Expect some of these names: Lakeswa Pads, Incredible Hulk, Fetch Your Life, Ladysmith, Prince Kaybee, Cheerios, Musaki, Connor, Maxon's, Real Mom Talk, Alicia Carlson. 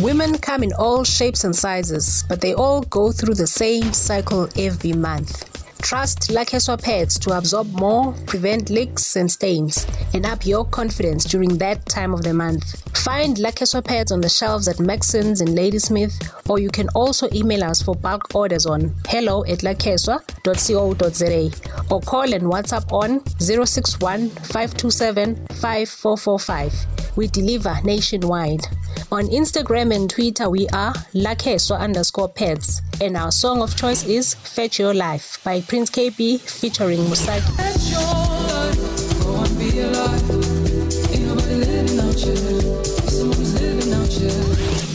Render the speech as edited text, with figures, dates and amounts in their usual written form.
Women come in all shapes and sizes, but they all go through the same cycle every month. Trust Lakeswa Pads to absorb more, prevent leaks and stains, and up your confidence during that time of the month. Find Lakeswa Pads on the shelves at Maxon's and Ladysmith, or you can also email us for bulk orders on hello@lakeswa.co.za or call and WhatsApp on 061-527-5445. We deliver nationwide. On Instagram and Twitter, we are Lakeswa_Pads, and our song of choice is Fetch Your Life by Prince Kaybee featuring Musaki. Fetch your life, go and be alive. Ain't nobody living out here, someone's living out here.